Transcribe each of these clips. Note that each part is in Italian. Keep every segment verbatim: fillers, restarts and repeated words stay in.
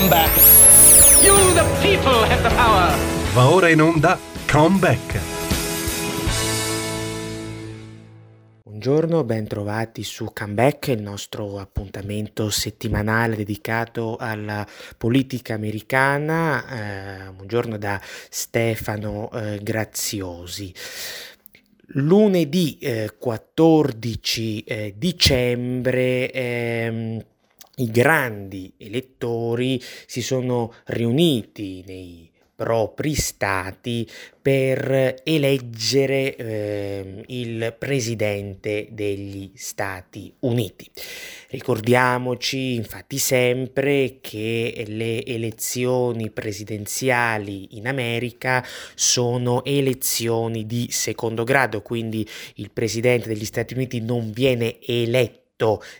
Comeback. You the people have the power. Va ora in onda Comeback. Buongiorno, ben trovati su Comeback, il nostro appuntamento settimanale dedicato alla politica americana. Eh, buongiorno da Stefano eh, Graziosi. Lunedì eh, quattordici eh, dicembre ehm, i grandi elettori si sono riuniti nei propri stati per eleggere eh, il presidente degli Stati Uniti. Ricordiamoci infatti sempre che le elezioni presidenziali in America sono elezioni di secondo grado, quindi il presidente degli Stati Uniti non viene eletto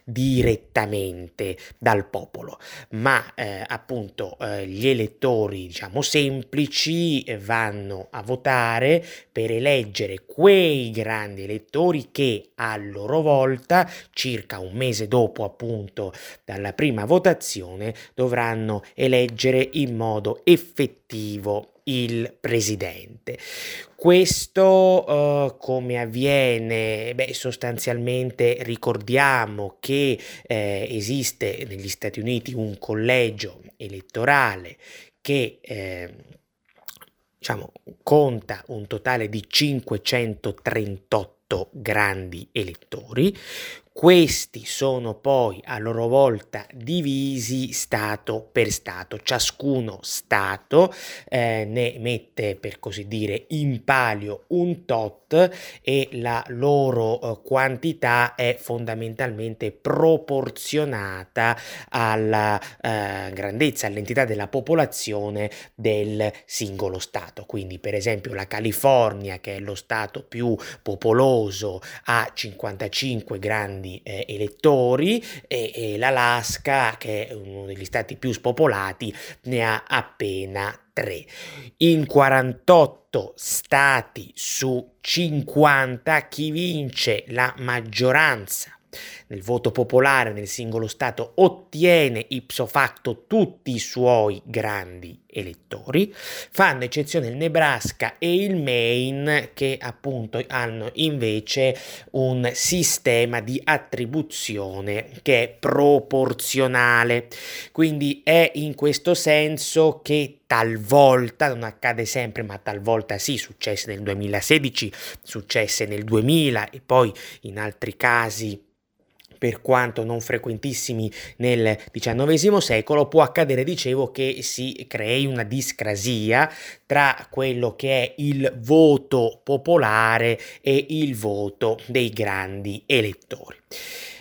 direttamente dal popolo, ma eh, appunto eh, gli elettori, diciamo semplici, eh, vanno a votare per eleggere quei grandi elettori che a loro volta, circa un mese dopo appunto dalla prima votazione, dovranno eleggere in modo effettivo il presidente. Questo uh, come avviene? Beh, sostanzialmente ricordiamo che eh, esiste negli Stati Uniti un collegio elettorale che eh, diciamo conta un totale di cinquecentotrentotto grandi elettori. Questi sono poi a loro volta divisi stato per stato, ciascuno stato eh, ne mette, per così dire, in palio un tot e la loro eh, quantità è fondamentalmente proporzionata alla eh, grandezza, all'entità della popolazione del singolo stato. Quindi per esempio la California, che è lo stato più popoloso, ha cinquantacinque grandi Eh, elettori e, e l'Alaska, che è uno degli stati più spopolati, ne ha appena tre. In quarantotto stati su cinquanta chi vince la maggioranza nel voto popolare nel singolo stato ottiene ipso facto tutti i suoi grandi elettori. Fanno eccezione il Nebraska e il Maine, che appunto hanno invece un sistema di attribuzione che è proporzionale. Quindi è in questo senso che talvolta, non accade sempre, ma talvolta sì, successe nel duemilasedici, successe nel duemila e poi in altri casi, per quanto non frequentissimi, nel diciannovesimo secolo, può accadere, dicevo, che si crei una discrasia tra quello che è il voto popolare e il voto dei grandi elettori.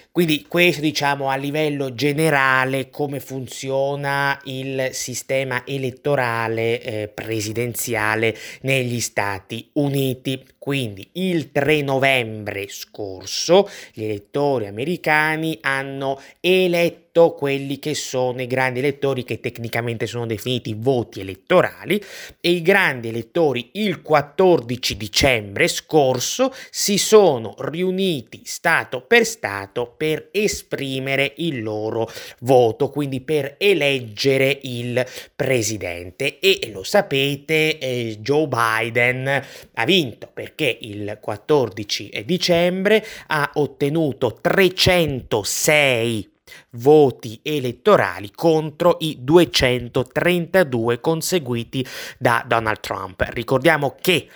Quindi questo, diciamo, a livello generale come funziona il sistema elettorale eh, presidenziale negli Stati Uniti. Quindi il tre novembre scorso gli elettori americani hanno eletto quelli che sono i grandi elettori, che tecnicamente sono definiti voti elettorali, e i grandi elettori il quattordici dicembre scorso si sono riuniti stato per stato per esprimere il loro voto, quindi per eleggere il presidente. E lo sapete, eh, Joe Biden ha vinto, perché il quattordici dicembre ha ottenuto trecentosei voti elettorali contro i duecentotrentadue conseguiti da Donald Trump. Ricordiamo che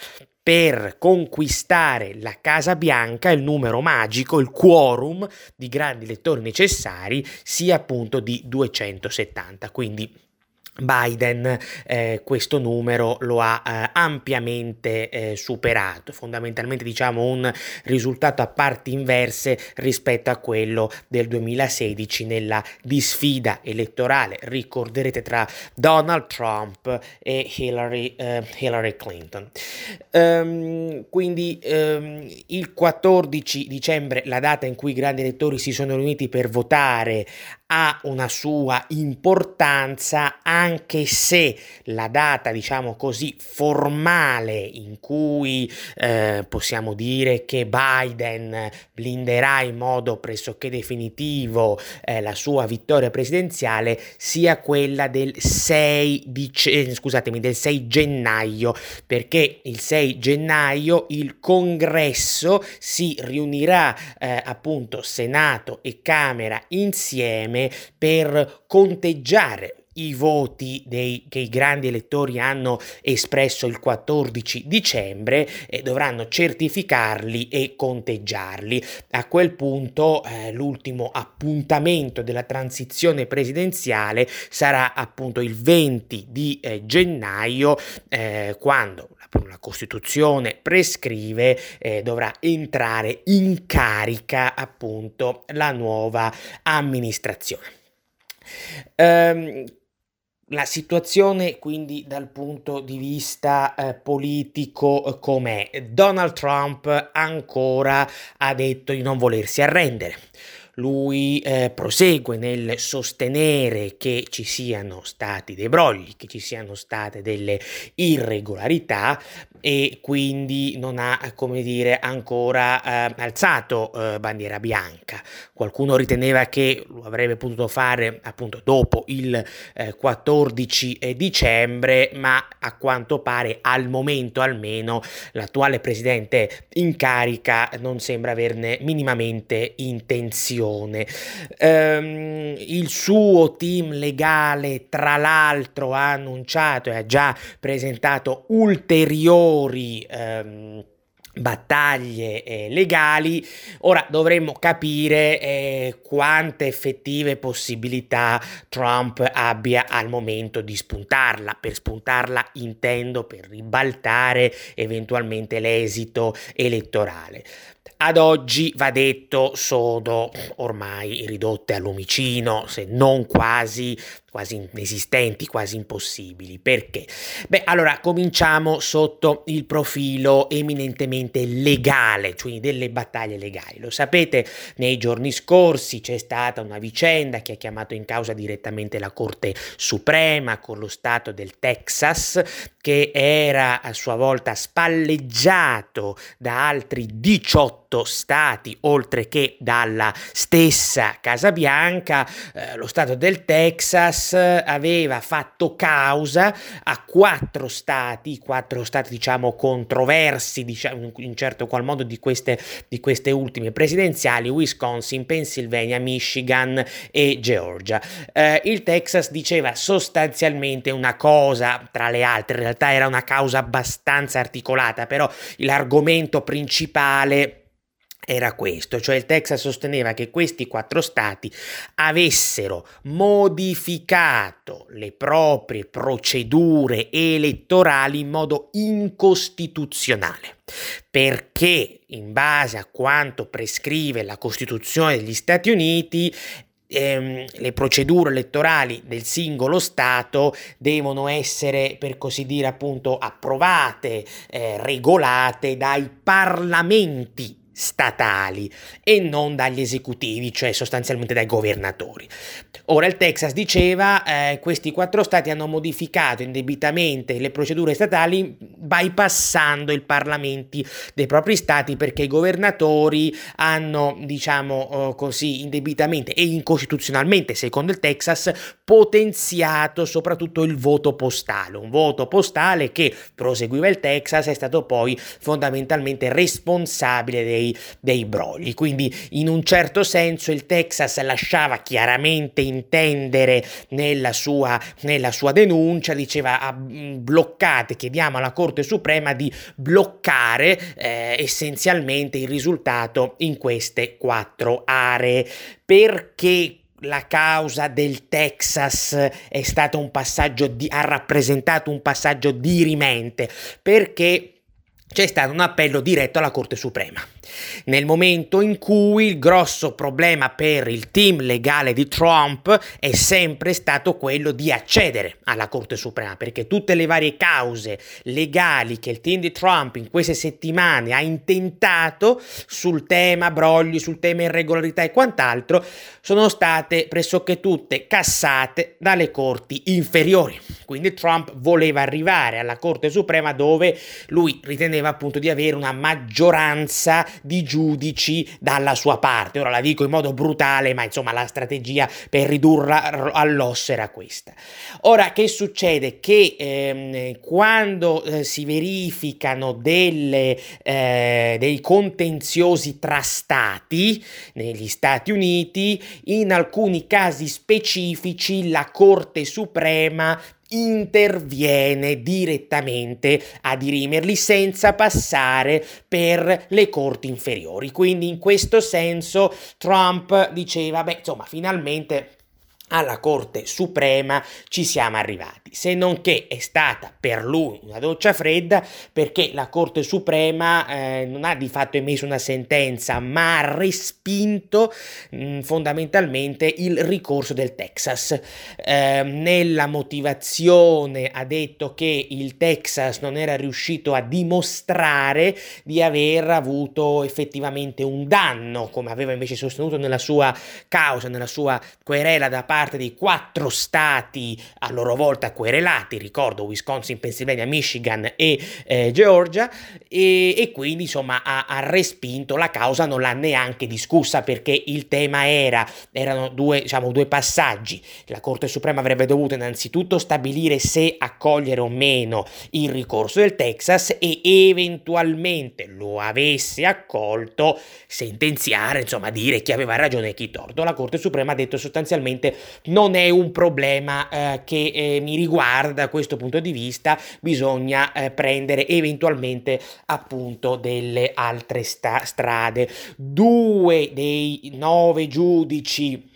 per conquistare la Casa Bianca, il numero magico, il quorum di grandi elettori necessari sia appunto di duecentosettanta, quindi Biden eh, questo numero lo ha eh, ampiamente eh, superato, fondamentalmente diciamo un risultato a parti inverse rispetto a quello del duemilasedici nella disfida elettorale, ricorderete, tra Donald Trump e Hillary, eh, Hillary Clinton. Ehm, quindi ehm, il quattordici dicembre, la data in cui i grandi elettori si sono riuniti per votare, ha una sua importanza, anche se la data, diciamo così, formale in cui eh, possiamo dire che Biden blinderà in modo pressoché definitivo eh, la sua vittoria presidenziale sia quella del sei, dic- eh, scusatemi, del sei gennaio, perché il sei gennaio il Congresso si riunirà eh, appunto Senato e Camera insieme per conteggiare i voti dei, che i grandi elettori hanno espresso il quattordici dicembre e dovranno certificarli e conteggiarli. A quel punto eh, l'ultimo appuntamento della transizione presidenziale sarà appunto il venti di gennaio, eh, quando la, la Costituzione prescrive eh, dovrà entrare in carica appunto la nuova amministrazione. Um, La situazione quindi dal punto di vista eh, politico eh, com'è? Donald Trump ancora ha detto di non volersi arrendere. Lui eh, prosegue nel sostenere che ci siano stati dei brogli, che ci siano state delle irregolarità, e quindi non ha, come dire, ancora eh, alzato eh, bandiera bianca. Qualcuno riteneva che lo avrebbe potuto fare appunto dopo il eh, quattordici dicembre, ma a quanto pare al momento almeno l'attuale presidente in carica non sembra averne minimamente intenzione. Um, il suo team legale, tra l'altro, ha annunciato e ha già presentato ulteriori um, battaglie eh, legali. Ora dovremmo capire eh, quante effettive possibilità Trump abbia al momento di spuntarla. Per spuntarla intendo per ribaltare eventualmente l'esito elettorale. Ad oggi, va detto, sono ormai ridotte al lumicino, se non quasi, quasi inesistenti, quasi impossibili. Perché? Beh, allora cominciamo sotto il profilo eminentemente legale, cioè delle battaglie legali. Lo sapete, nei giorni scorsi c'è stata una vicenda che ha chiamato in causa direttamente la Corte Suprema con lo Stato del Texas, che era a sua volta spalleggiato da altri diciotto stati, oltre che dalla stessa Casa Bianca. Eh, lo Stato del Texas aveva fatto causa a quattro stati, quattro stati diciamo controversi, diciamo in certo qual modo, di queste, di queste ultime presidenziali: Wisconsin, Pennsylvania, Michigan e Georgia. Eh, il Texas diceva sostanzialmente una cosa tra le altre, in realtà era una causa abbastanza articolata, però l'argomento principale era questo, cioè il Texas sosteneva che questi quattro stati avessero modificato le proprie procedure elettorali in modo incostituzionale, perché in base a quanto prescrive la Costituzione degli Stati Uniti Ehm, le procedure elettorali del singolo stato devono essere, per così dire, appunto approvate, eh, regolate dai parlamenti statali e non dagli esecutivi, cioè sostanzialmente dai governatori. Ora il Texas diceva eh, questi quattro stati hanno modificato indebitamente le procedure statali bypassando i parlamenti dei propri stati, perché i governatori hanno, diciamo eh, così, indebitamente e incostituzionalmente, secondo il Texas, potenziato soprattutto il voto postale, un voto postale che, proseguiva il Texas, è stato poi fondamentalmente responsabile dei dei brogli. Quindi in un certo senso il Texas lasciava chiaramente intendere nella sua, nella sua denuncia, diceva ah, bloccate, chiediamo alla Corte Suprema di bloccare eh, essenzialmente il risultato in queste quattro aree. Perché la causa del Texas è stato un passaggio di, ha rappresentato un passaggio dirimente? Perché c'è stato un appello diretto alla Corte Suprema. nel momento in cui il grosso problema per il team legale di Trump è sempre stato quello di accedere alla Corte Suprema, perché tutte le varie cause legali che il team di Trump in queste settimane ha intentato sul tema brogli, sul tema irregolarità e quant'altro sono state pressoché tutte cassate dalle corti inferiori. Quindi Trump voleva arrivare alla Corte Suprema, dove lui riteneva appunto di avere una maggioranza di giudici dalla sua parte. Ora la dico in modo brutale, ma insomma la strategia per ridurla all'osso era questa. Ora che succede? Che ehm, quando eh, si verificano delle, eh, dei contenziosi tra stati negli Stati Uniti, in alcuni casi specifici la Corte Suprema interviene direttamente a dirimerli senza passare per le corti inferiori. Quindi in questo senso Trump diceva, beh, insomma, finalmente alla Corte Suprema ci siamo arrivati, se non che è stata per lui una doccia fredda, perché la Corte Suprema eh, non ha di fatto emesso una sentenza, ma ha respinto mh, fondamentalmente il ricorso del Texas. Eh, nella motivazione ha detto che il Texas non era riuscito a dimostrare di aver avuto effettivamente un danno, come aveva invece sostenuto nella sua causa, nella sua querela da parte dei quattro stati a loro volta querelati, ricordo Wisconsin, Pennsylvania, Michigan e eh, Georgia, e, e quindi insomma ha, ha respinto la causa, non l'ha neanche discussa, perché il tema era, erano due, diciamo, due passaggi. La Corte Suprema avrebbe dovuto innanzitutto stabilire se accogliere o meno il ricorso del Texas e eventualmente lo avesse accolto sentenziare, insomma dire chi aveva ragione e chi torto. La Corte Suprema ha detto sostanzialmente non è un problema eh, che eh, mi riguarda, da questo punto di vista bisogna eh, prendere eventualmente appunto delle altre sta- strade. Due dei nove giudici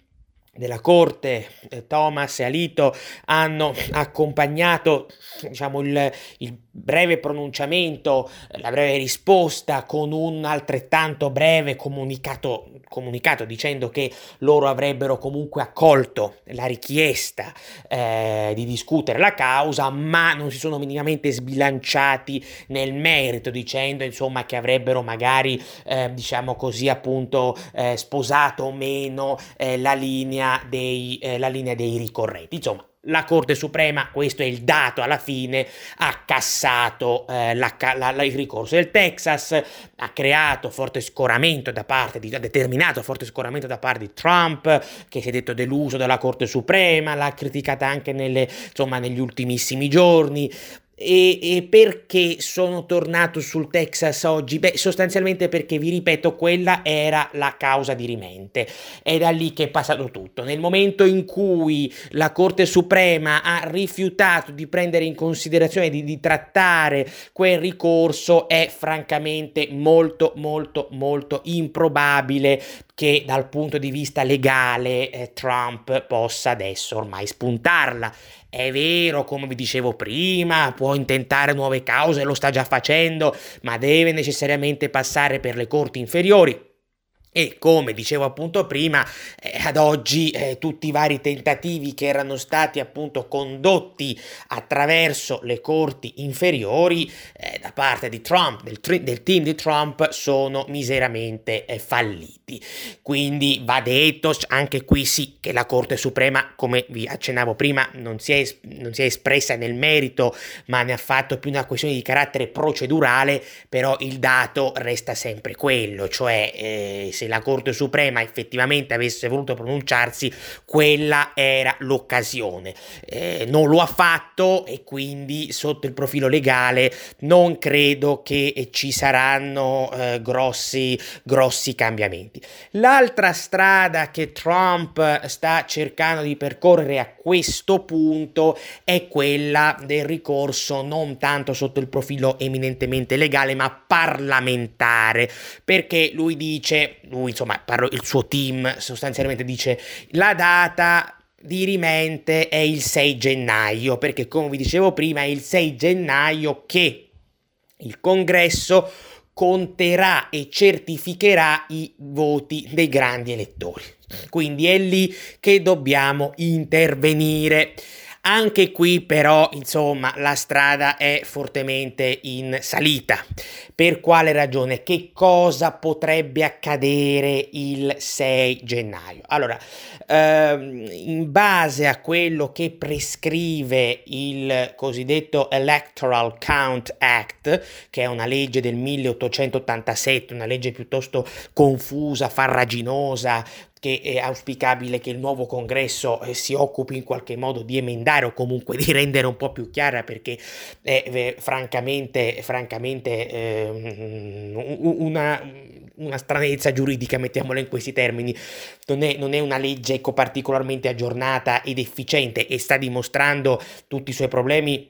della Corte, eh, Thomas e Alito, hanno accompagnato, diciamo, il, il breve pronunciamento, la breve risposta, con un altrettanto breve comunicato, comunicato dicendo che loro avrebbero comunque accolto la richiesta eh, di discutere la causa, ma non si sono minimamente sbilanciati nel merito, dicendo insomma che avrebbero magari eh, diciamo così appunto eh, sposato o meno eh, la linea Dei, eh, la linea dei ricorrenti. Insomma, la Corte Suprema, questo è il dato, alla fine ha cassato eh, la, la, la, il ricorso del Texas, ha creato forte scoramento da parte di, ha determinato forte scoramento da parte di Trump, che si è detto deluso dalla Corte Suprema, l'ha criticata anche nelle, insomma, negli ultimissimi giorni. E, e perché sono tornato sul Texas oggi? Beh, sostanzialmente perché, vi ripeto, quella era la causa dirimente, è da lì che è passato tutto. Nel momento in cui la Corte Suprema ha rifiutato di prendere in considerazione, di, di trattare quel ricorso, è francamente molto molto molto improbabile che dal punto di vista legale eh, Trump possa adesso ormai spuntarla. È vero, come vi dicevo prima, può intentare nuove cause, lo sta già facendo, ma deve necessariamente passare per le corti inferiori. E come dicevo appunto prima, eh, ad oggi eh, tutti i vari tentativi che erano stati appunto condotti attraverso le corti inferiori eh, da parte di Trump, del, tri- del team di Trump, sono miseramente eh, falliti. Quindi va detto anche qui sì che la Corte Suprema, come vi accennavo prima, non si è, es- non si è espressa nel merito, ma ne ha fatto più una questione di carattere procedurale. Però il dato resta sempre quello, cioè eh, se la Corte Suprema effettivamente avesse voluto pronunciarsi, quella era l'occasione, eh, non lo ha fatto, e quindi sotto il profilo legale non credo che ci saranno eh, grossi grossi cambiamenti. L'altra strada che Trump sta cercando di percorrere a questo punto è quella del ricorso non tanto sotto il profilo eminentemente legale ma parlamentare, perché lui dice, lui insomma parlo, il suo team sostanzialmente dice, la data dirimente è il sei gennaio, perché come vi dicevo prima è il sei gennaio che il Congresso conterà e certificherà i voti dei grandi elettori. Quindi è lì che dobbiamo intervenire. Anche qui però, insomma, la strada è fortemente in salita. Per quale ragione? Che cosa potrebbe accadere il sei gennaio? Allora, ehm, in base a quello che prescrive il cosiddetto Electoral Count Act, che è una legge del milleottocentottantasette, una legge piuttosto confusa, farraginosa, che è auspicabile che il nuovo congresso eh, si occupi in qualche modo di emendare o comunque di rendere un po' più chiara, perché è eh, francamente, francamente eh, una, una stranezza giuridica, mettiamola in questi termini. Non è, non è una legge ecco, particolarmente aggiornata ed efficiente, e sta dimostrando tutti i suoi problemi,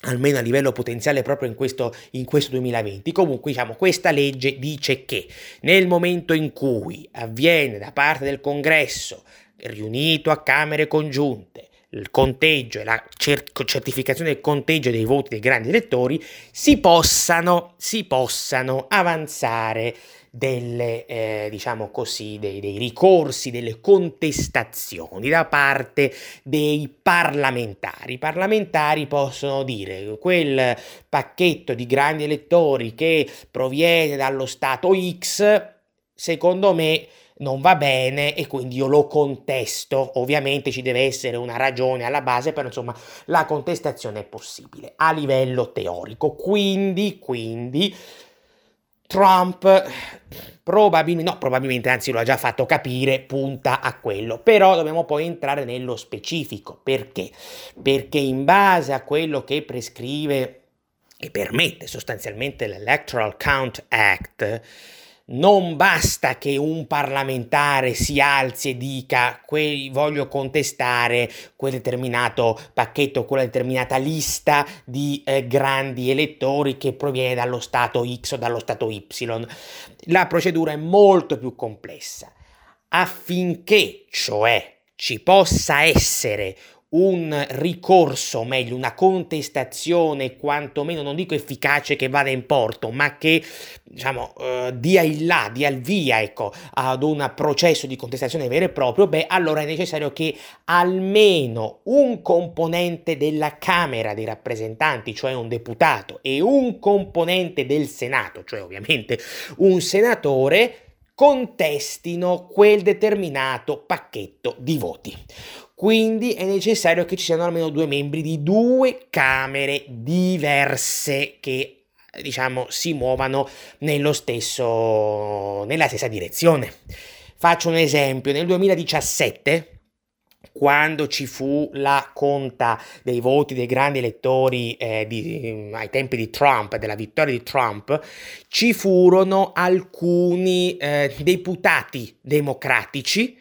almeno a livello potenziale, proprio in questo, in questo duemilaventi. Comunque, diciamo, questa legge dice che nel momento in cui avviene da parte del Congresso, riunito a Camere congiunte, il conteggio e la cer- certificazione del conteggio dei voti dei grandi elettori, si possano, si possano avanzare delle, eh, diciamo così, dei, dei ricorsi, delle contestazioni da parte dei parlamentari. I parlamentari possono dire: quel pacchetto di grandi elettori che proviene dallo Stato X, secondo me non va bene e quindi io lo contesto. Ovviamente ci deve essere una ragione alla base, però insomma la contestazione è possibile a livello teorico. Quindi, quindi... Trump probabilmente, no probabilmente, anzi lo ha già fatto capire, punta a quello. Però dobbiamo poi entrare nello specifico. Perché? Perché in base a quello che prescrive e permette sostanzialmente l'Electoral Count Act, non basta che un parlamentare si alzi e dica: que- voglio contestare quel determinato pacchetto, quella determinata lista di eh, grandi elettori che proviene dallo Stato X o dallo Stato Y. La procedura è molto più complessa. Affinché, cioè, ci possa essere un ricorso, o meglio una contestazione quantomeno, non dico efficace che vada in porto, ma che diciamo eh, dia il là, dia il via ecco, ad un processo di contestazione vero e proprio, beh allora è necessario che almeno un componente della Camera dei rappresentanti, cioè un deputato, e un componente del Senato, cioè ovviamente un senatore, contestino quel determinato pacchetto di voti. Quindi è necessario che ci siano almeno due membri di due camere diverse che, diciamo, si muovano nello stesso, nella stessa direzione. Faccio un esempio: nel duemiladiciassette, quando ci fu la conta dei voti dei grandi elettori eh, di, ai tempi di Trump, della vittoria di Trump, ci furono alcuni eh, deputati democratici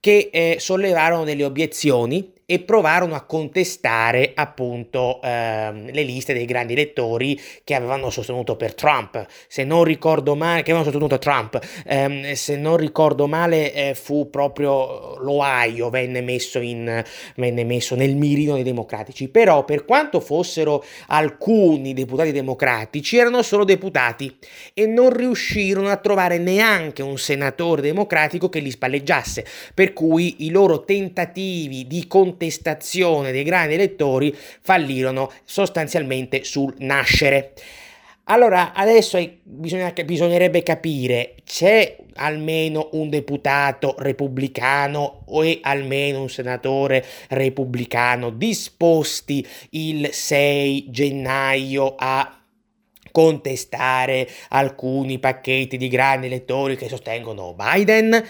che eh, sollevarono delle obiezioni e provarono a contestare appunto ehm, le liste dei grandi elettori che avevano sostenuto per Trump, se non ricordo male, che avevano sostenuto Trump, ehm, se non ricordo male eh, fu proprio l'Ohio, venne messo, in, venne messo nel mirino dei democratici. Però per quanto fossero alcuni deputati democratici, erano solo deputati e non riuscirono a trovare neanche un senatore democratico che li spalleggiasse, per cui i loro tentativi di contestare contestazione dei grandi elettori fallirono sostanzialmente sul nascere. Allora adesso bisogna, bisognerebbe capire: c'è almeno un deputato repubblicano e almeno un senatore repubblicano disposti il sei gennaio a contestare alcuni pacchetti di grandi elettori che sostengono Biden?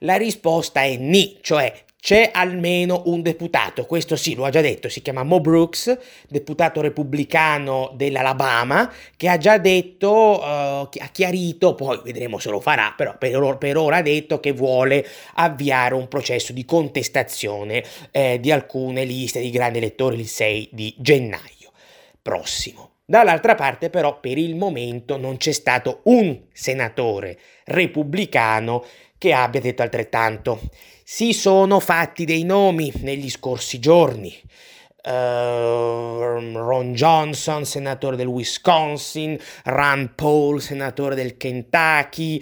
La risposta è ni, cioè c'è almeno un deputato, questo sì, lo ha già detto, si chiama Mo Brooks, deputato repubblicano dell'Alabama, che ha già detto, uh, ha chiarito, poi vedremo se lo farà, però per ora, per ora ha detto che vuole avviare un processo di contestazione eh, di alcune liste di grandi elettori il sei di gennaio prossimo. Dall'altra parte però per il momento non c'è stato un senatore repubblicano che abbia detto altrettanto. Si sono fatti dei nomi negli scorsi giorni. Uh, Ron Johnson, senatore del Wisconsin, Rand Paul, senatore del Kentucky,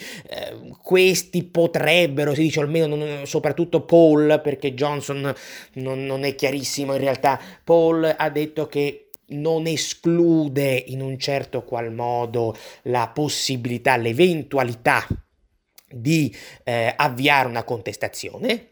uh, questi potrebbero, si dice almeno, non, soprattutto Paul, perché Johnson non, non è chiarissimo in realtà. Paul ha detto che non esclude in un certo qual modo la possibilità, l'eventualità di eh, avviare una contestazione,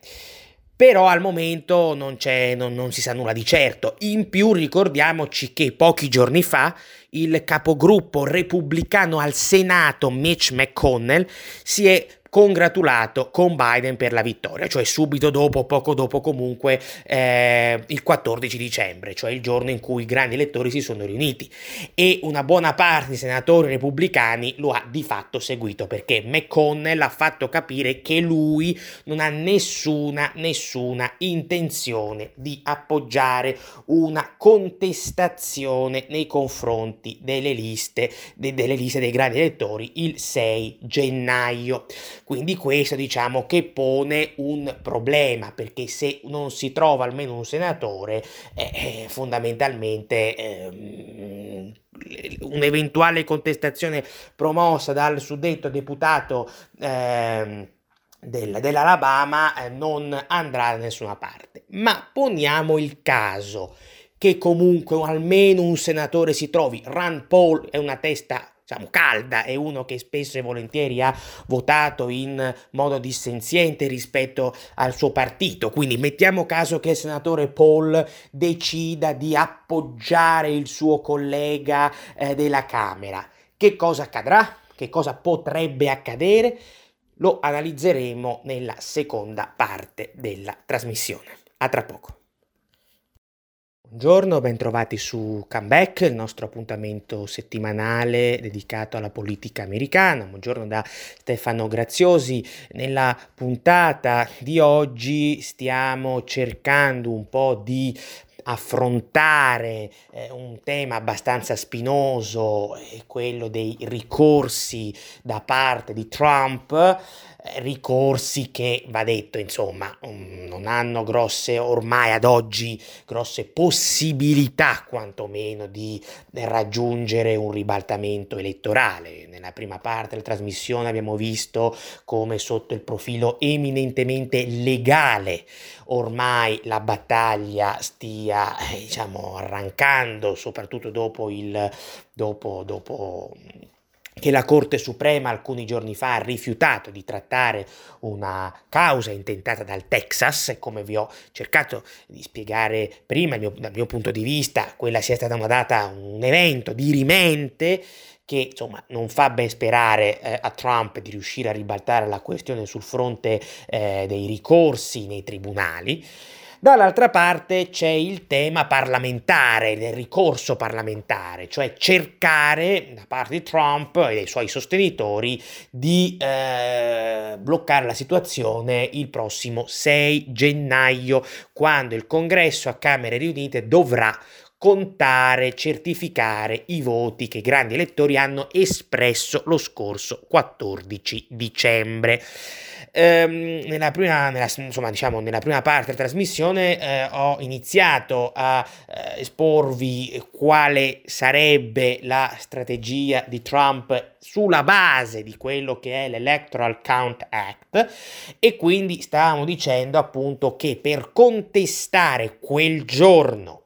però al momento non c'è, non, non si sa nulla di certo. In più ricordiamoci che pochi giorni fa il capogruppo repubblicano al Senato, Mitch McConnell, si è congratulato con Biden per la vittoria, cioè subito dopo, poco dopo comunque, eh, il quattordici dicembre, cioè il giorno in cui i grandi elettori si sono riuniti, e una buona parte dei senatori repubblicani lo ha di fatto seguito, perché McConnell ha fatto capire che lui non ha nessuna, nessuna intenzione di appoggiare una contestazione nei confronti delle liste, de, delle liste dei grandi elettori il sei gennaio. Quindi questo, diciamo, che pone un problema, perché se non si trova almeno un senatore, eh, fondamentalmente eh, un'eventuale contestazione promossa dal suddetto deputato eh, del, dell'Alabama eh, non andrà da nessuna parte. Ma poniamo il caso che comunque almeno un senatore si trovi. Rand Paul è una testa, diciamo, calda, è uno che spesso e volentieri ha votato in modo dissenziente rispetto al suo partito, quindi mettiamo caso che il senatore Paul decida di appoggiare il suo collega eh, della Camera. Che cosa accadrà? Che cosa potrebbe accadere? Lo analizzeremo nella seconda parte della trasmissione. A tra poco. Buongiorno, bentrovati su Comeback, il nostro appuntamento settimanale dedicato alla politica americana. Buongiorno da Stefano Graziosi. Nella puntata di oggi stiamo cercando un po' di affrontare eh, un tema abbastanza spinoso, eh, quello dei ricorsi da parte di Trump, eh, ricorsi che, va detto, insomma, um, non hanno grosse, ormai ad oggi, grosse possibilità quantomeno di raggiungere un ribaltamento elettorale. Nella prima parte della trasmissione abbiamo visto come sotto il profilo eminentemente legale ormai la battaglia stia diciamo arrancando, soprattutto dopo il dopo dopo che la Corte Suprema alcuni giorni fa ha rifiutato di trattare una causa intentata dal Texas, e come vi ho cercato di spiegare prima, il mio, dal mio punto di vista, quella sia stata una data, un evento dirimente che insomma non fa ben sperare eh, a Trump di riuscire a ribaltare la questione sul fronte eh, dei ricorsi nei tribunali. Dall'altra parte c'è il tema parlamentare, del ricorso parlamentare, cioè cercare da parte di Trump e dei suoi sostenitori di eh, bloccare la situazione il prossimo sei gennaio, quando il Congresso a Camere riunite dovrà contare, certificare i voti che i grandi elettori hanno espresso lo scorso quattordici dicembre. Ehm, nella prima, nella, insomma, diciamo, nella prima parte della trasmissione eh, ho iniziato a eh, esporvi quale sarebbe la strategia di Trump sulla base di quello che è l'Electoral Count Act, e quindi stavamo dicendo appunto che per contestare quel giorno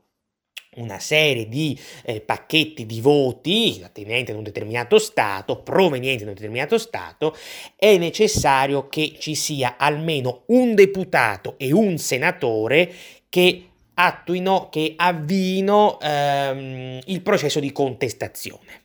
una serie di eh, pacchetti di voti attinenti ad un determinato stato, provenienti da un determinato stato, è necessario che ci sia almeno un deputato e un senatore che attuino, che avvino ehm, il processo di contestazione.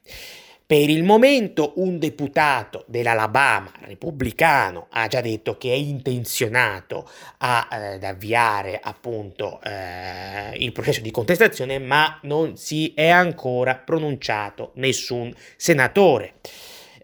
Per il momento un deputato dell'Alabama repubblicano ha già detto che è intenzionato a, eh, ad avviare appunto eh, il processo di contestazione, ma non si è ancora pronunciato nessun senatore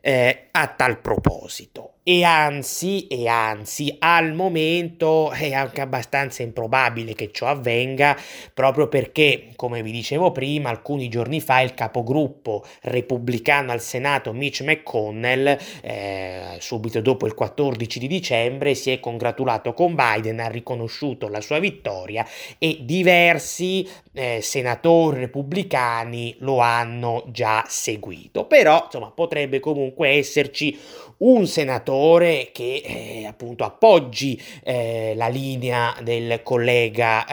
eh, a tal proposito. E anzi, e anzi, al momento è anche abbastanza improbabile che ciò avvenga, proprio perché, come vi dicevo prima, alcuni giorni fa il capogruppo repubblicano al Senato Mitch McConnell, eh, subito dopo il quattordici di dicembre, si è congratulato con Biden, ha riconosciuto la sua vittoria e diversi eh, senatori repubblicani lo hanno già seguito. Però, insomma, potrebbe comunque esserci un senatore che eh, appunto appoggi eh, la linea del collega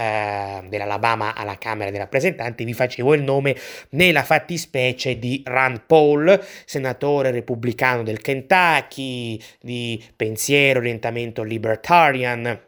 eh, dell'Alabama alla Camera dei Rappresentanti. Vi facevo il nome nella fattispecie di Rand Paul, senatore repubblicano del Kentucky, di pensiero, orientamento libertarian.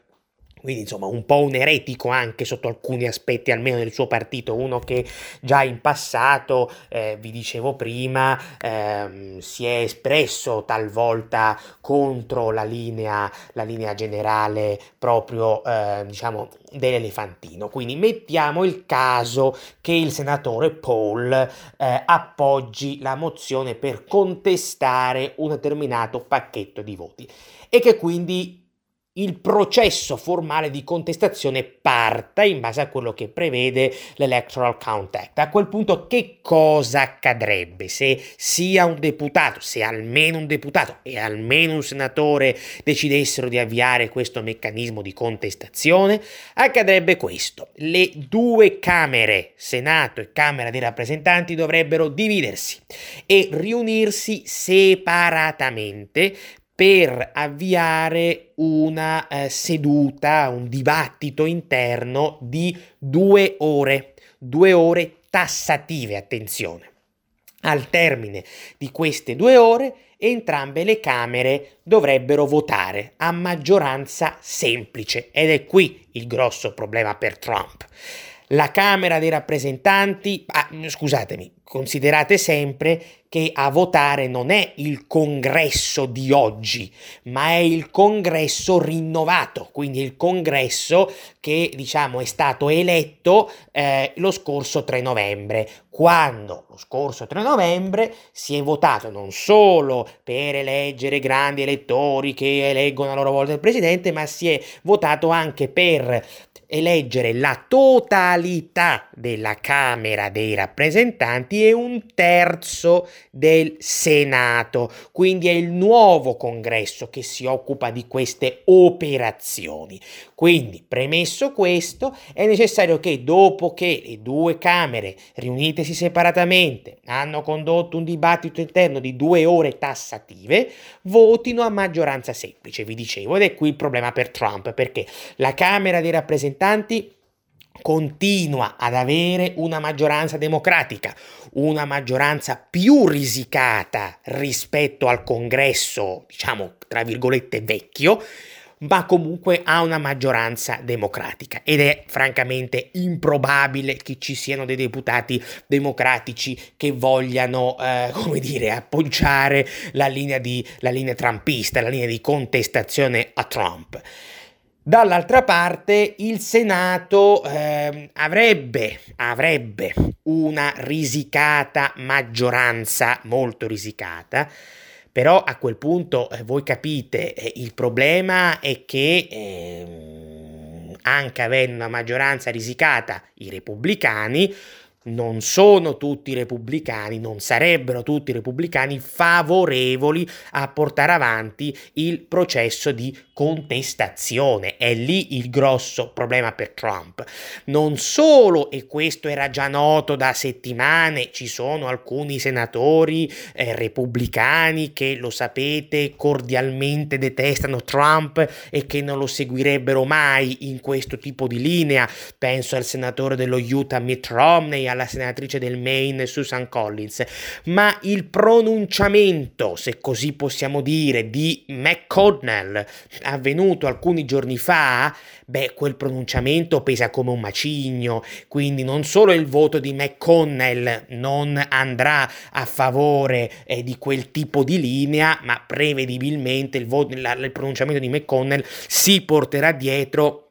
Quindi insomma un po' un eretico anche sotto alcuni aspetti almeno del suo partito, uno che già in passato, eh, vi dicevo prima, ehm, si è espresso talvolta contro la linea, la linea generale proprio eh, diciamo dell'elefantino. Quindi mettiamo il caso che il senatore Paul eh, appoggi la mozione per contestare un determinato pacchetto di voti e che quindi il processo formale di contestazione parta in base a quello che prevede l'Electoral Count Act. A quel punto che cosa accadrebbe se sia un deputato, se almeno un deputato e almeno un senatore decidessero di avviare questo meccanismo di contestazione? Accadrebbe questo: le due Camere, Senato e Camera dei Rappresentanti, dovrebbero dividersi e riunirsi separatamente per avviare una eh, seduta, un dibattito interno di due ore, due ore tassative, attenzione. Al termine di queste due ore, entrambe le Camere dovrebbero votare a maggioranza semplice, ed è qui il grosso problema per Trump. La Camera dei Rappresentanti, ah, scusatemi, considerate sempre che a votare non è il Congresso di oggi, ma è il Congresso rinnovato, quindi il Congresso che diciamo è stato eletto eh, lo scorso tre novembre, quando lo scorso tre novembre si è votato non solo per eleggere grandi elettori che eleggono a loro volta il Presidente, ma si è votato anche per eleggere la totalità della Camera dei Rappresentanti e un terzo del Senato. Quindi è il nuovo Congresso che si occupa di queste operazioni. Quindi, premesso questo, è necessario che dopo che le due Camere, riunitesi separatamente, hanno condotto un dibattito interno di due ore tassative, votino a maggioranza semplice, vi dicevo, ed è qui il problema per Trump, perché la Camera dei Rappresentanti continua ad avere una maggioranza democratica, una maggioranza più risicata rispetto al Congresso, diciamo, tra virgolette, vecchio, ma comunque ha una maggioranza democratica ed è francamente improbabile che ci siano dei deputati democratici che vogliano, eh, come dire, appoggiare la linea di, la linea trumpista, la linea di contestazione a Trump. Dall'altra parte il Senato eh, avrebbe, avrebbe una risicata maggioranza, molto risicata. Però a quel punto eh, voi capite, eh, il problema è che eh, anche avendo una maggioranza risicata, i repubblicani non sono tutti repubblicani, non sarebbero tutti repubblicani favorevoli a portare avanti il processo di contestazione. È lì il grosso problema per Trump. Non solo, e questo era già noto da settimane, ci sono alcuni senatori eh, repubblicani che, lo sapete, cordialmente detestano Trump e che non lo seguirebbero mai in questo tipo di linea. Penso al senatore dello Utah Mitt Romney, alla senatrice del Maine Susan Collins, ma il pronunciamento, se così possiamo dire, di McConnell avvenuto alcuni giorni fa, beh, quel pronunciamento pesa come un macigno. Quindi non solo il voto di McConnell non andrà a favore eh, di quel tipo di linea, ma prevedibilmente il, voto, la, il pronunciamento di McConnell si porterà dietro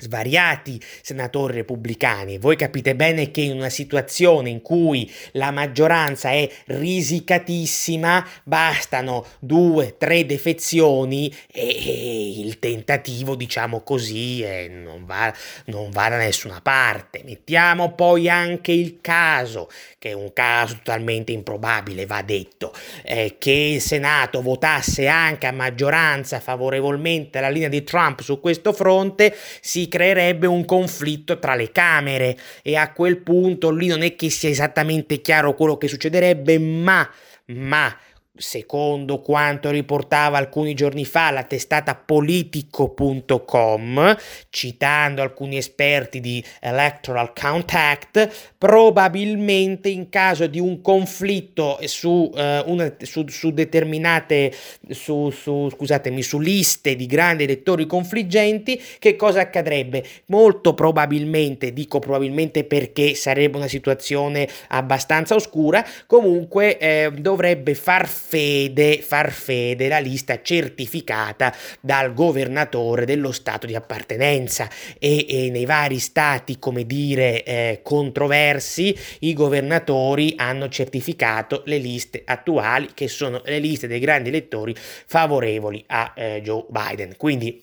svariati senatori repubblicani. Voi capite bene che in una situazione in cui la maggioranza è risicatissima, bastano due, tre defezioni e, e il tentativo, diciamo così, eh, non va, non va da nessuna parte. Mettiamo poi anche il caso, che è un caso totalmente improbabile, va detto, eh, che il Senato votasse anche a maggioranza favorevolmente la linea di Trump su questo fronte, si creerebbe un conflitto tra le Camere e a quel punto lì non è che sia esattamente chiaro quello che succederebbe, ma, ma secondo quanto riportava alcuni giorni fa la testata politico punto com, citando alcuni esperti di Electoral Count Act, probabilmente in caso di un conflitto su, eh, una, su, su determinate su, su, scusatemi, su liste di grandi elettori confliggenti, che cosa accadrebbe? Molto probabilmente, dico probabilmente perché sarebbe una situazione abbastanza oscura, comunque eh, dovrebbe far fede, far fede la lista certificata dal governatore dello stato di appartenenza e, e nei vari stati, come dire, eh, controversi, i governatori hanno certificato le liste attuali, che sono le liste dei grandi elettori favorevoli a eh, Joe Biden. Quindi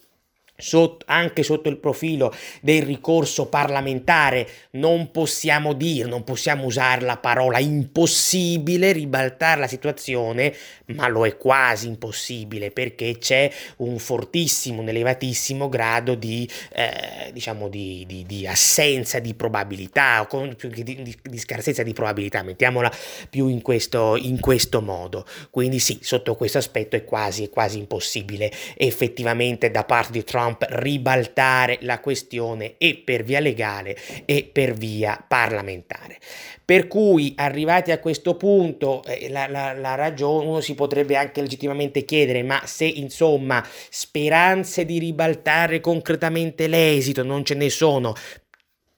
Sotto, anche sotto il profilo del ricorso parlamentare non possiamo dire, non possiamo usare la parola impossibile, ribaltare la situazione, ma lo è quasi impossibile, perché c'è un fortissimo, un elevatissimo grado di eh, diciamo di, di, di assenza di probabilità, o con, di, di, di scarsezza di probabilità, mettiamola più in questo, in questo modo. Quindi sì, sotto questo aspetto è quasi, è quasi impossibile effettivamente da parte di Trump ribaltare la questione, e per via legale e per via parlamentare. Per cui, arrivati a questo punto, eh, la, la, la ragione, uno si potrebbe anche legittimamente chiedere: ma se insomma speranze di ribaltare concretamente l'esito non ce ne sono,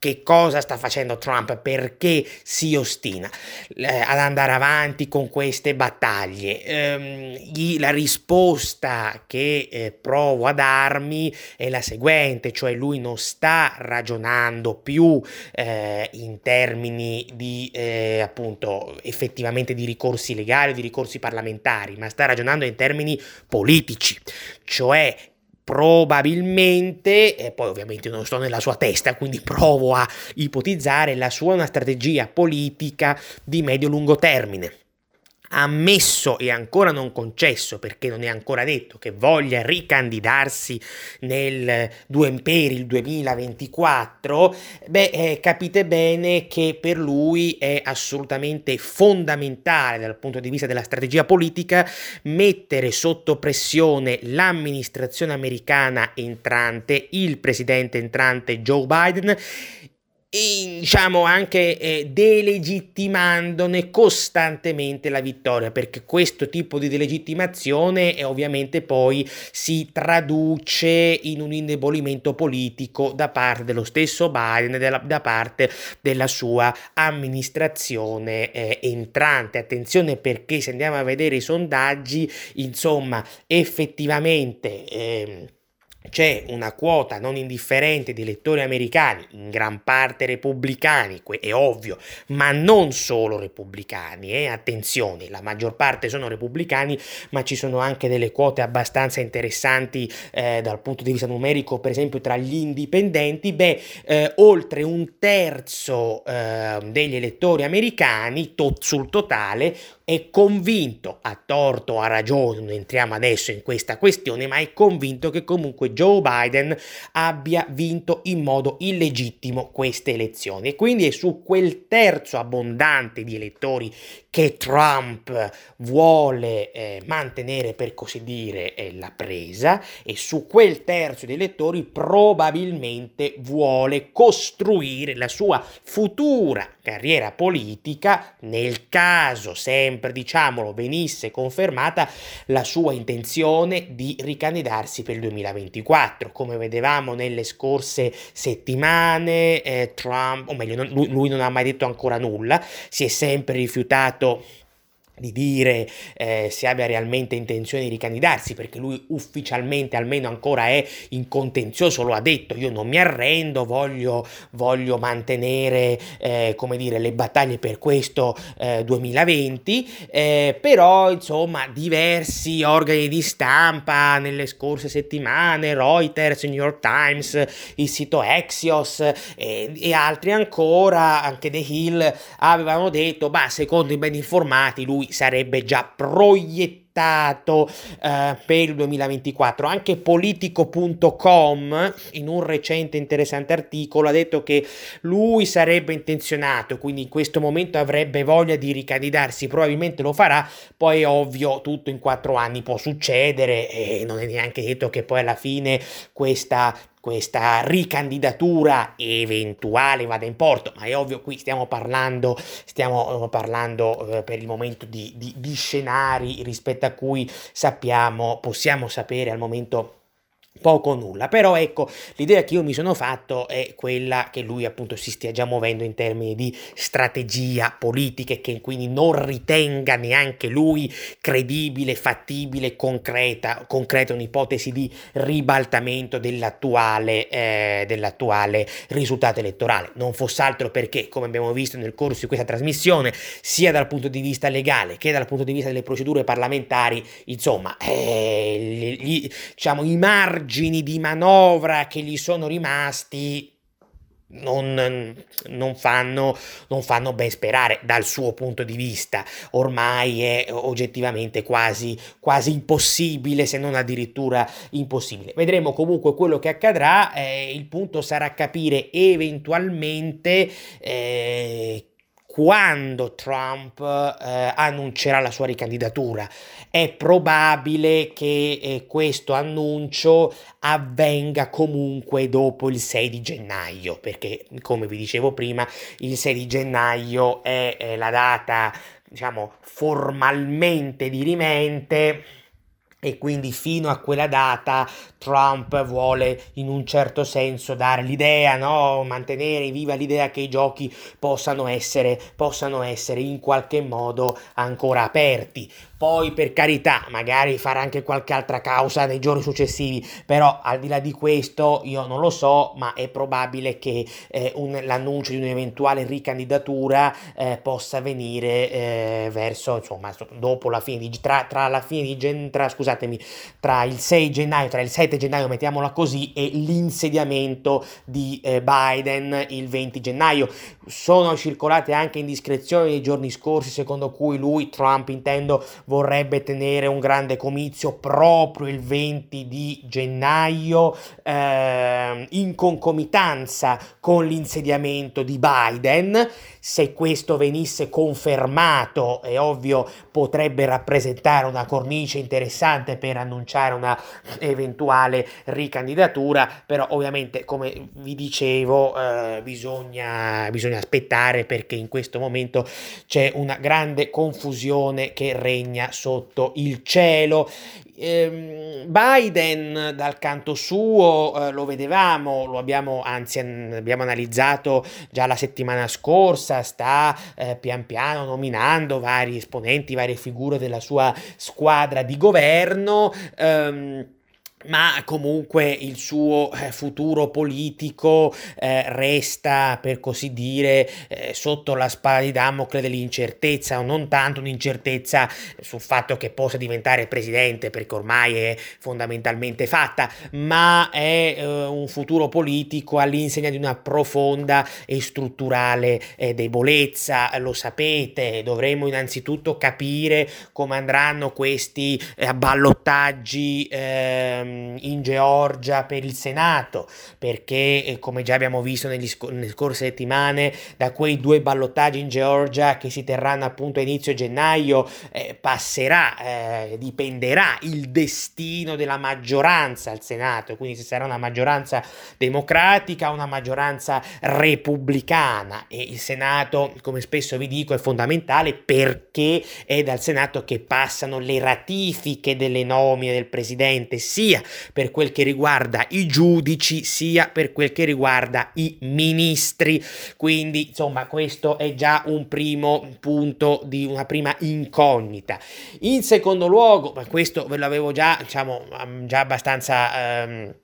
che cosa sta facendo Trump? Perché si ostina eh, ad andare avanti con queste battaglie? Ehm, gli, la risposta che eh, provo a darmi è la seguente, cioè lui non sta ragionando più eh, in termini di eh, appunto effettivamente di ricorsi legali o di ricorsi parlamentari, ma sta ragionando in termini politici, cioè probabilmente, e poi ovviamente non sto nella sua testa, quindi provo a ipotizzare, la sua una strategia politica di medio-lungo termine. Ammesso e ancora non concesso, perché non è ancora detto, che voglia ricandidarsi nel due per il duemilaventiquattro, beh, eh, capite bene che per lui è assolutamente fondamentale dal punto di vista della strategia politica mettere sotto pressione l'amministrazione americana entrante, il presidente entrante Joe Biden, e diciamo anche eh, delegittimandone costantemente la vittoria, perché questo tipo di delegittimazione eh, ovviamente poi si traduce in un indebolimento politico da parte dello stesso Biden e della, da parte della sua amministrazione eh, entrante. Attenzione, perché se andiamo a vedere i sondaggi, insomma, effettivamente eh, c'è una quota non indifferente di elettori americani, in gran parte repubblicani, è ovvio, ma non solo repubblicani, eh? Attenzione, la maggior parte sono repubblicani, ma ci sono anche delle quote abbastanza interessanti eh, dal punto di vista numerico, per esempio tra gli indipendenti. Beh, eh, oltre un terzo eh, degli elettori americani to- sul totale è convinto, a torto o a ragione, non entriamo adesso in questa questione, ma è convinto che comunque Joe Biden abbia vinto in modo illegittimo queste elezioni. E quindi è su quel terzo abbondante di elettori che Trump vuole eh, mantenere, per così dire, eh, la presa, e su quel terzo di elettori probabilmente vuole costruire la sua futura carriera politica, nel caso, sempre diciamolo, venisse confermata la sua intenzione di ricandidarsi per il duemilaventiquattro. Come vedevamo nelle scorse settimane, eh, Trump, o meglio, non, lui, lui non ha mai detto ancora nulla, si è sempre rifiutato di dire eh, se abbia realmente intenzione di ricandidarsi, perché lui ufficialmente almeno ancora è in contenzioso, lo ha detto, io non mi arrendo, voglio, voglio mantenere eh, come dire, le battaglie per questo eh, duemilaventi, eh, però insomma diversi organi di stampa nelle scorse settimane, Reuters, New York Times, il sito Axios eh, e altri ancora, anche The Hill, avevano detto, bah, secondo i ben informati lui sarebbe già proiettato Uh, per il duemilaventiquattro. Anche politico punto com in un recente interessante articolo ha detto che lui sarebbe intenzionato, quindi in questo momento avrebbe voglia di ricandidarsi, probabilmente lo farà, poi è ovvio tutto in quattro anni può succedere e non è neanche detto che poi alla fine questa questa ricandidatura eventuale vada in porto, ma è ovvio qui stiamo parlando stiamo parlando eh, per il momento di, di, di scenari rispetto a cui sappiamo, possiamo sapere al momento poco o nulla, però ecco l'idea che io mi sono fatto è quella che lui appunto si stia già muovendo in termini di strategia politica e che quindi non ritenga neanche lui credibile, fattibile, concreta, concreta un'ipotesi di ribaltamento dell'attuale, eh, dell'attuale risultato elettorale, non fosse altro perché come abbiamo visto nel corso di questa trasmissione sia dal punto di vista legale che dal punto di vista delle procedure parlamentari insomma eh, gli, diciamo i margini di manovra che gli sono rimasti non, non, fanno, non fanno ben sperare dal suo punto di vista. Ormai è oggettivamente quasi, quasi impossibile, se non addirittura impossibile. Vedremo comunque quello che accadrà, eh, il punto sarà capire eventualmente eh, quando Trump eh, annuncerà la sua ricandidatura. È probabile che eh, questo annuncio avvenga comunque dopo il sei di gennaio, perché come vi dicevo prima il sei di gennaio è, è la data diciamo formalmente dirimente e quindi fino a quella data Trump vuole in un certo senso dare l'idea, no? Mantenere viva l'idea che i giochi possano essere, possano essere in qualche modo ancora aperti. Poi per carità magari farà anche qualche altra causa nei giorni successivi, però al di là di questo io non lo so, ma è probabile che eh, un, l'annuncio di un'eventuale ricandidatura eh, possa avvenire eh, verso insomma dopo la fine di tra, tra la fine di gen, tra, scusatemi tra il sei gennaio, tra il sette gennaio mettiamola così, e l'insediamento di eh, Biden il venti gennaio. Sono circolate anche indiscrezioni nei giorni scorsi secondo cui lui, Trump intendo, vorrebbe tenere un grande comizio proprio il venti di gennaio eh, in concomitanza con l'insediamento di Biden. Se questo venisse confermato è ovvio potrebbe rappresentare una cornice interessante per annunciare una eventuale ricandidatura, però ovviamente come vi dicevo eh, bisogna, bisogna aspettare perché in questo momento c'è una grande confusione che regna sotto il cielo. Biden dal canto suo lo vedevamo, lo abbiamo anzi abbiamo analizzato già la settimana scorsa, sta eh, pian piano nominando vari esponenti, varie figure della sua squadra di governo, ehm, ma comunque il suo futuro politico eh, resta per così dire eh, sotto la spada di Damocle dell'incertezza, o non tanto un'incertezza sul fatto che possa diventare presidente perché ormai è fondamentalmente fatta, ma è eh, un futuro politico all'insegna di una profonda e strutturale eh, debolezza. Lo sapete, dovremo innanzitutto capire come andranno questi eh, ballottaggi eh, in Georgia per il Senato, perché come già abbiamo visto negli sc- nelle scorse settimane da quei due ballottaggi in Georgia che si terranno appunto a inizio gennaio eh, passerà, eh, dipenderà il destino della maggioranza al Senato, quindi se sarà una maggioranza democratica o una maggioranza repubblicana. E il Senato, come spesso vi dico, è fondamentale perché è dal Senato che passano le ratifiche delle nomine del Presidente, sia sia per quel che riguarda i giudici sia per quel che riguarda i ministri. Quindi insomma questo è già un primo punto, di una prima incognita. In secondo luogo, ma questo ve l'avevo già diciamo già abbastanza ehm,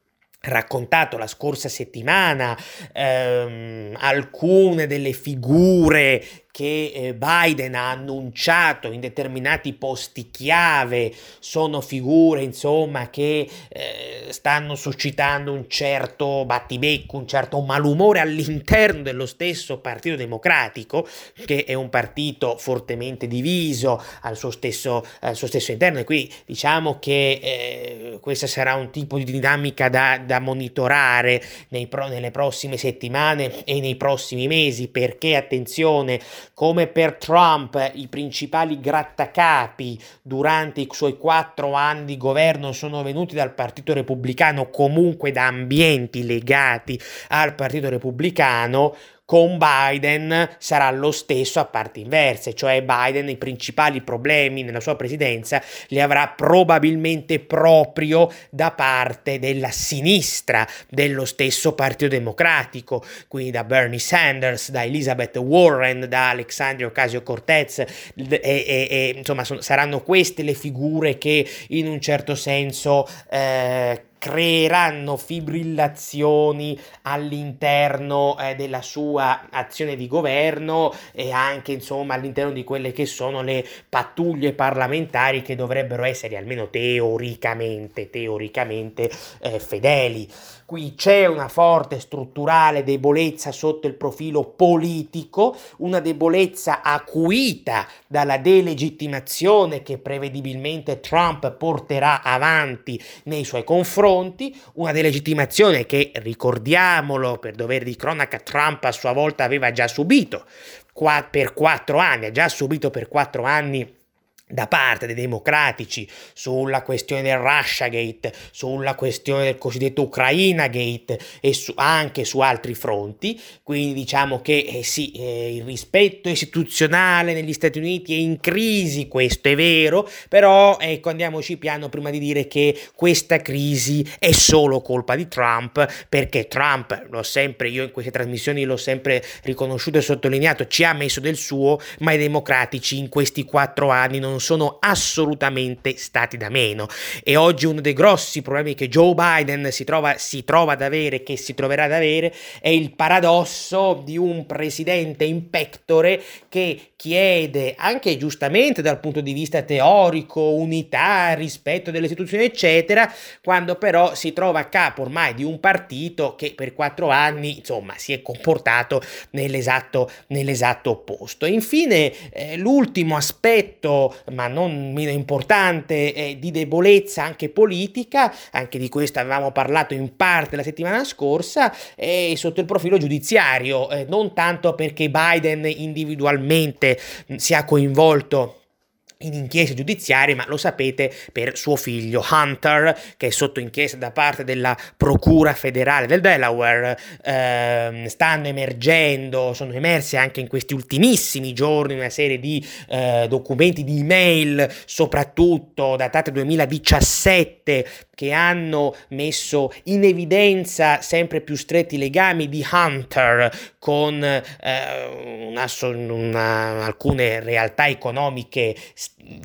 raccontato la scorsa settimana, ehm, alcune delle figure che Biden ha annunciato in determinati posti chiave sono figure insomma che eh, stanno suscitando un certo battibecco, un certo malumore all'interno dello stesso Partito Democratico, che è un partito fortemente diviso al suo stesso, al suo stesso interno, e qui diciamo che eh, questa sarà un tipo di dinamica da, da monitorare nei pro, nelle prossime settimane e nei prossimi mesi, perché attenzione, come per Trump i principali grattacapi durante i suoi quattro anni di governo sono venuti dal Partito Repubblicano, comunque da ambienti legati al Partito Repubblicano, con Biden sarà lo stesso a parti inverse, cioè Biden i principali problemi nella sua presidenza li avrà probabilmente proprio da parte della sinistra dello stesso Partito Democratico, quindi da Bernie Sanders, da Elizabeth Warren, da Alexandria Ocasio-Cortez e, e, e insomma sono, saranno queste le figure che in un certo senso eh, creeranno fibrillazioni all'interno eh, della sua azione di governo e anche insomma all'interno di quelle che sono le pattuglie parlamentari che dovrebbero essere almeno teoricamente teoricamente eh, fedeli. Qui c'è una forte strutturale debolezza sotto il profilo politico, una debolezza acuita dalla delegittimazione che prevedibilmente Trump porterà avanti nei suoi confronti, una delegittimazione che, ricordiamolo per dovere di cronaca, Trump a sua volta aveva già subito qua per quattro anni, ha già subito per quattro anni da parte dei democratici sulla questione del Russiagate, sulla questione del cosiddetto Ucrainagate e su, anche su altri fronti. Quindi diciamo che eh sì, eh, il rispetto istituzionale negli Stati Uniti è in crisi, questo è vero, però ecco, andiamoci piano prima di dire che questa crisi è solo colpa di Trump, perché Trump, l'ho sempre, io in queste trasmissioni l'ho sempre riconosciuto e sottolineato, ci ha messo del suo, ma i democratici in questi quattro anni non sono assolutamente stati da meno, e oggi uno dei grossi problemi che Joe Biden si trova, si trova ad avere, che si troverà ad avere, è il paradosso di un presidente in pectore che chiede, anche giustamente dal punto di vista teorico, unità, rispetto delle istituzioni eccetera, quando però si trova a capo ormai di un partito che per quattro anni insomma si è comportato nell'esatto, nell'esatto opposto. E infine eh, l'ultimo aspetto, ma non meno importante, eh, di debolezza anche politica, anche di questo avevamo parlato in parte la settimana scorsa, è eh, sotto il profilo giudiziario, eh, non tanto perché Biden individualmente mh, sia coinvolto in inchieste giudiziarie, ma lo sapete per suo figlio Hunter, che è sotto inchiesta da parte della Procura federale del Delaware. Eh, stanno emergendo, sono emerse anche in questi ultimissimi giorni una serie di eh, documenti, di email soprattutto datate duemiladiciassette, che hanno messo in evidenza sempre più stretti legami di Hunter con eh, una, una, alcune realtà economiche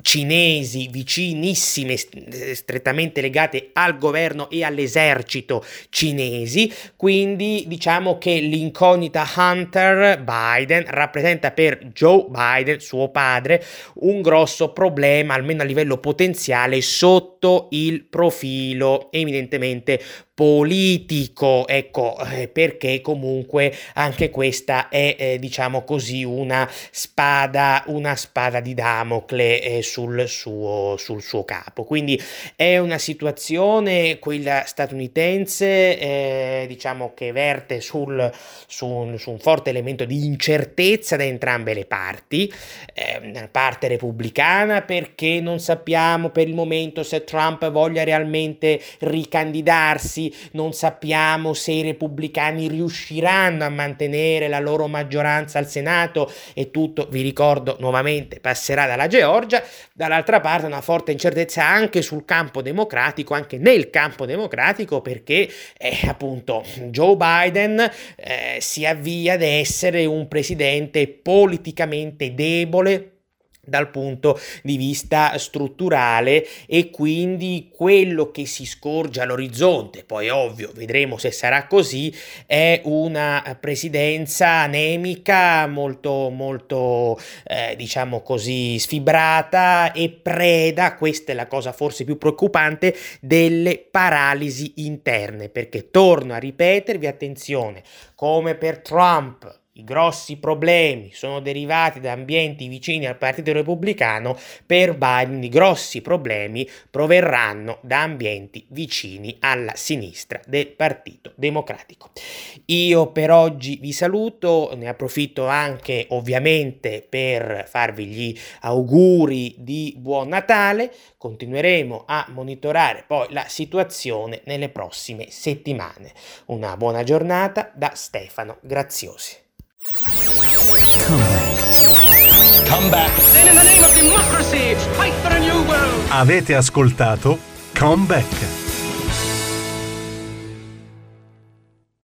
cinesi vicinissime, strettamente legate al governo e all'esercito cinesi. Quindi diciamo che l'incognita Hunter Biden rappresenta per Joe Biden, suo padre, un grosso problema, almeno a livello potenziale, sotto il profilo eminentemente politico. Ecco perché comunque anche questa è eh, diciamo così una spada una spada di Damocle eh, sul suo sul suo capo. Quindi è una situazione, quella statunitense, eh, diciamo che verte sul su un, su un forte elemento di incertezza da entrambe le parti, eh, da parte repubblicana perché non sappiamo per il momento se Trump voglia realmente eventualmente ricandidarsi. Non sappiamo se i repubblicani riusciranno a mantenere la loro maggioranza al Senato, e tutto, vi ricordo nuovamente, passerà dalla Georgia. Dall'altra parte una forte incertezza anche sul campo democratico, anche nel campo democratico, perché eh, appunto Joe Biden eh, si avvia ad essere un presidente politicamente debole dal punto di vista strutturale, e quindi quello che si scorge all'orizzonte, poi ovvio vedremo se sarà così, è una presidenza anemica, molto molto eh, diciamo così sfibrata e preda, questa è la cosa forse più preoccupante, delle paralisi interne, perché torno a ripetervi, attenzione, come per Trump i grossi problemi sono derivati da ambienti vicini al Partito Repubblicano, per Biden i grossi problemi proverranno da ambienti vicini alla sinistra del Partito Democratico. Io per oggi vi saluto, ne approfitto anche ovviamente per farvi gli auguri di buon Natale, continueremo a monitorare poi la situazione nelle prossime settimane. Una buona giornata da Stefano Graziosi. Come back. Come back. Then in the name of democracy, fight for a new world. Avete ascoltato Come Back.